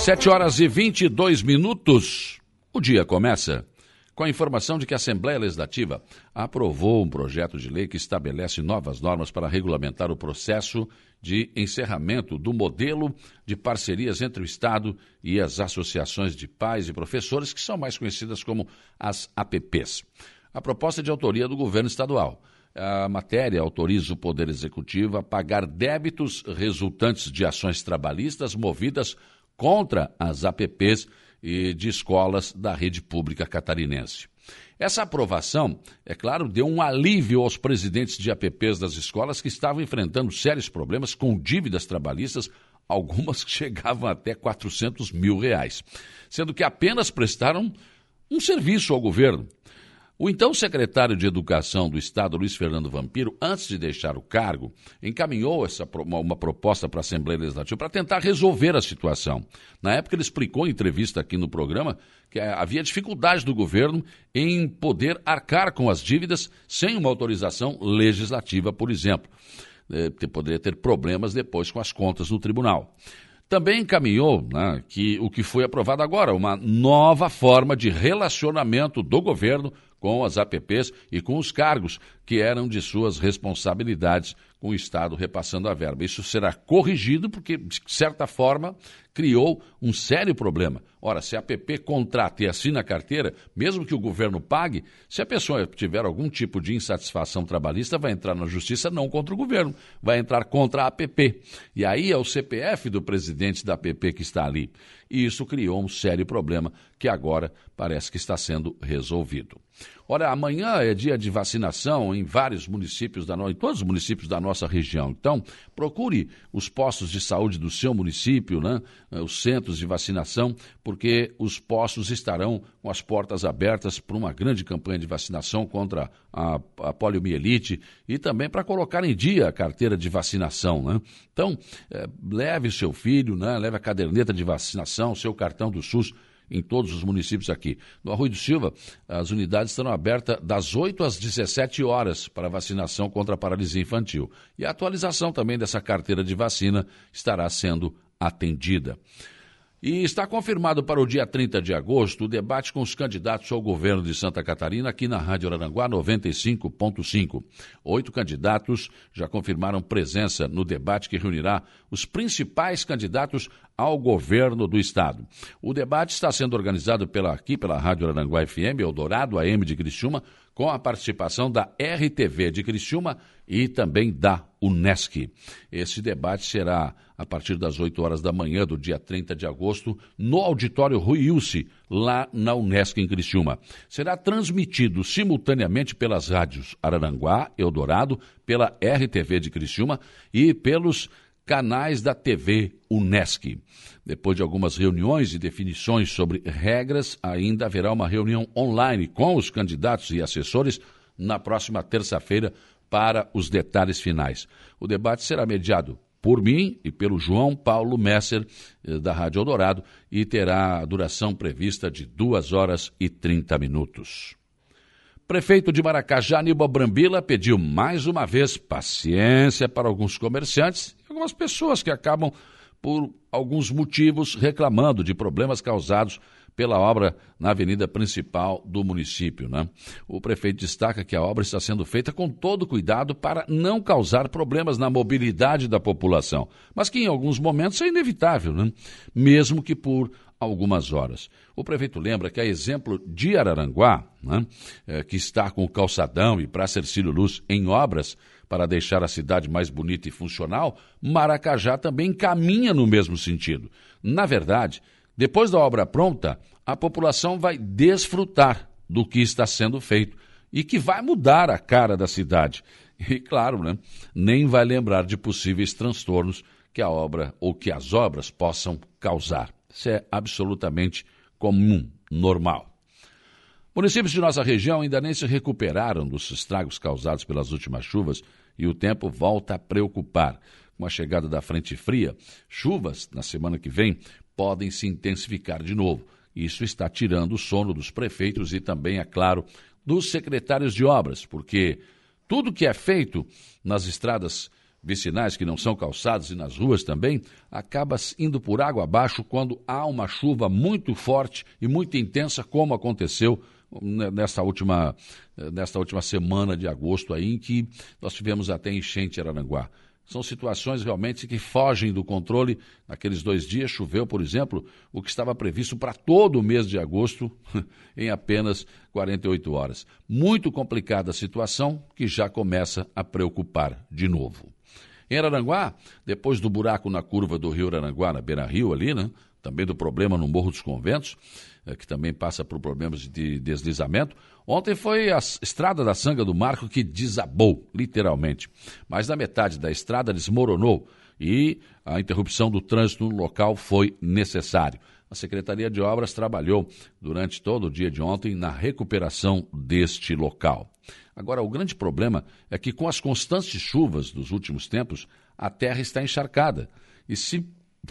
7:22. O dia começa com a informação de que a Assembleia Legislativa aprovou um projeto de lei que estabelece novas normas para regulamentar o processo de encerramento do modelo de parcerias entre o Estado e as associações de pais e professores, que são mais conhecidas como as APPs. A proposta é de autoria do governo estadual. A matéria autoriza o Poder Executivo a pagar débitos resultantes de ações trabalhistas movidas contra as APPs e de escolas da rede pública catarinense. Essa aprovação, é claro, deu um alívio aos presidentes de APPs das escolas que estavam enfrentando sérios problemas com dívidas trabalhistas, algumas que chegavam até R$400 mil, sendo que apenas prestaram um serviço ao governo. O então secretário de Educação do Estado, Luiz Fernando Vampiro, antes de deixar o cargo, encaminhou uma proposta para a Assembleia Legislativa para tentar resolver a situação. Na época, ele explicou em entrevista aqui no programa que havia dificuldade do governo em poder arcar com as dívidas sem uma autorização legislativa, por exemplo. Poderia ter problemas depois com as contas no tribunal. Também encaminhou, né, que o que foi aprovado agora, uma nova forma de relacionamento do governo com as APPs e com os cargos que eram de suas responsabilidades, com o Estado repassando a verba. Isso será corrigido porque, de certa forma, criou um sério problema. Ora, se a APP contrata e assina a carteira, mesmo que o governo pague, se a pessoa tiver algum tipo de insatisfação trabalhista, vai entrar na justiça não contra o governo, vai entrar contra a APP. E aí é o CPF do presidente da APP que está ali. E isso criou um sério problema que agora parece que está sendo resolvido. Olha, amanhã é dia de vacinação em vários municípios, em todos os municípios da nossa região. Então, procure os postos de saúde do seu município, né? Os centros de vacinação, porque os postos estarão com as portas abertas para uma grande campanha de vacinação contra a poliomielite e também para colocar em dia a carteira de vacinação, né? Então, leve o seu filho, né? Leve a caderneta de vacinação, o seu cartão do SUS, em todos os municípios aqui. No Arroio do Silva, as unidades estarão abertas das 8 às 17 horas para vacinação contra a paralisia infantil. E a atualização também dessa carteira de vacina estará sendo atendida. E está confirmado para o dia 30 de agosto o debate com os candidatos ao governo de Santa Catarina aqui na Rádio Araranguá 95.5. 8 candidatos já confirmaram presença no debate que reunirá os principais candidatos ao governo do Estado. O debate está sendo organizado pela Rádio Araranguá FM, Eldorado AM de Criciúma, com a participação da RTV de Criciúma e também da Unesc. Esse debate será a partir das 8 horas da manhã do dia 30 de agosto, no auditório Rui Ilse, lá na Unesc em Criciúma. Será transmitido simultaneamente pelas rádios Araranguá, Eldorado, pela RTV de Criciúma e pelos canais da TV Unesc. Depois de algumas reuniões e definições sobre regras, ainda haverá uma reunião online com os candidatos e assessores na próxima terça-feira para os detalhes finais. O debate será mediado por mim e pelo João Paulo Messer, da Rádio Eldorado, e terá a duração prevista de 2h30. Prefeito de Maracajá, Aníbal Brambila, pediu mais uma vez paciência para alguns comerciantes e algumas pessoas que acabam, por alguns motivos, reclamando de problemas causados pela obra na avenida principal do município, né? O prefeito destaca que a obra está sendo feita com todo cuidado para não causar problemas na mobilidade da população, mas que em alguns momentos é inevitável, né? Mesmo que por algumas horas. O prefeito lembra que, a exemplo de Araranguá, né, que está com o calçadão e Praça Hercílio Luz em obras para deixar a cidade mais bonita e funcional, Maracajá também caminha no mesmo sentido. Na verdade, depois da obra pronta, a população vai desfrutar do que está sendo feito e que vai mudar a cara da cidade. E, claro, né, nem vai lembrar de possíveis transtornos que a obra ou que as obras possam causar. Isso é absolutamente comum, normal. Municípios de nossa região ainda nem se recuperaram dos estragos causados pelas últimas chuvas e o tempo volta a preocupar. Com a chegada da frente fria, chuvas na semana que vem podem se intensificar de novo. Isso está tirando o sono dos prefeitos e também, é claro, dos secretários de obras, porque tudo que é feito nas estradas vicinais que não são calçados e nas ruas também, acaba indo por água abaixo quando há uma chuva muito forte e muito intensa, como aconteceu nesta última semana de agosto, aí, em que nós tivemos até enchente em Araranguá. São situações realmente que fogem do controle. Naqueles 2 dias choveu, por exemplo, o que estava previsto para todo o mês de agosto em apenas 48 horas. Muito complicada a situação que já começa a preocupar de novo. Em Araranguá, depois do buraco na curva do Rio Araranguá, na Beira Rio ali, né? Também do problema no Morro dos Conventos, que também passa por problemas de deslizamento. Ontem foi a estrada da Sanga do Marco que desabou, literalmente. Mas na metade da estrada desmoronou e a interrupção do trânsito no local foi necessária. A Secretaria de Obras trabalhou durante todo o dia de ontem na recuperação deste local. Agora, o grande problema é que com as constantes chuvas dos últimos tempos, a terra está encharcada. E se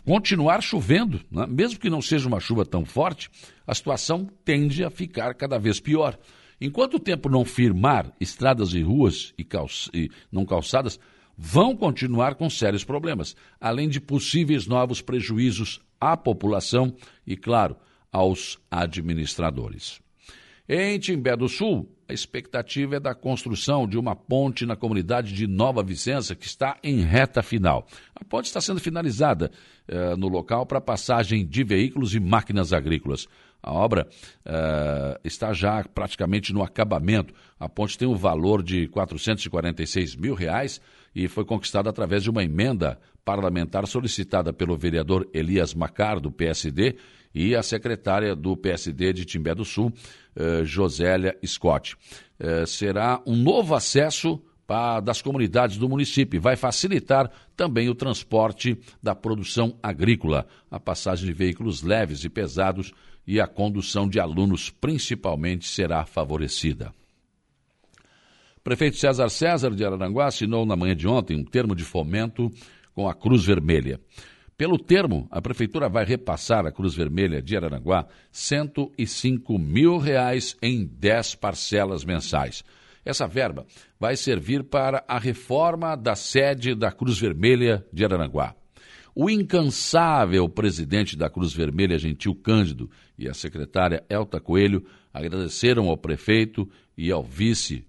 continuar chovendo, né? Mesmo que não seja uma chuva tão forte, a situação tende a ficar cada vez pior. Enquanto o tempo não firmar, estradas e ruas e não calçadas vão continuar com sérios problemas, além de possíveis novos prejuízos à população e, claro, aos administradores. Em Timbé do Sul, a expectativa é da construção de uma ponte na comunidade de Nova Vicença, que está em reta final. A ponte está sendo finalizada no local para passagem de veículos e máquinas agrícolas. A obra está já praticamente no acabamento. A ponte tem um valor de R$446 mil e foi conquistada através de uma emenda parlamentar solicitada pelo vereador Elias Macar, do PSD, e a secretária do PSD de Timbé do Sul, Josélia Scott. Será um novo acesso das comunidades do município e vai facilitar também o transporte da produção agrícola, a passagem de veículos leves e pesados e a condução de alunos, principalmente, será favorecida. O prefeito César César de Araranguá assinou na manhã de ontem um termo de fomento com a Cruz Vermelha. Pelo termo, a Prefeitura vai repassar à Cruz Vermelha de Araranguá R$105 mil em 10 parcelas mensais. Essa verba vai servir para a reforma da sede da Cruz Vermelha de Araranguá. O incansável presidente da Cruz Vermelha, Gentil Cândido, e a secretária Elta Coelho agradeceram ao prefeito e ao vice,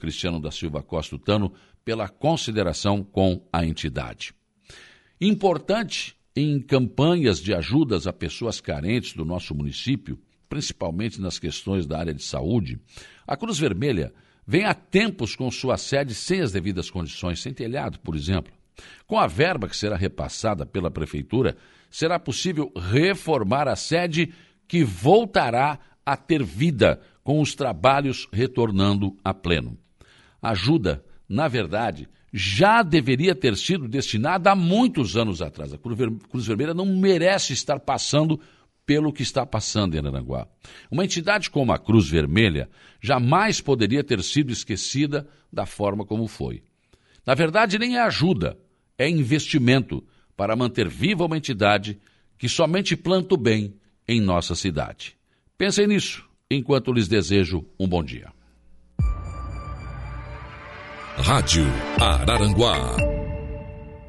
Cristiano da Silva Costa Tano, pela consideração com a entidade. Importante em campanhas de ajudas a pessoas carentes do nosso município, principalmente nas questões da área de saúde, a Cruz Vermelha vem há tempos com sua sede sem as devidas condições, sem telhado, por exemplo. Com a verba que será repassada pela Prefeitura, será possível reformar a sede que voltará a ter vida com os trabalhos retornando a pleno. A ajuda, na verdade, já deveria ter sido destinada há muitos anos atrás. A Cruz Vermelha não merece estar passando pelo que está passando em Araranguá. Uma entidade como a Cruz Vermelha jamais poderia ter sido esquecida da forma como foi. Na verdade, nem é ajuda, é investimento para manter viva uma entidade que somente planta o bem em nossa cidade. Pensem nisso, enquanto lhes desejo um bom dia. Rádio Araranguá.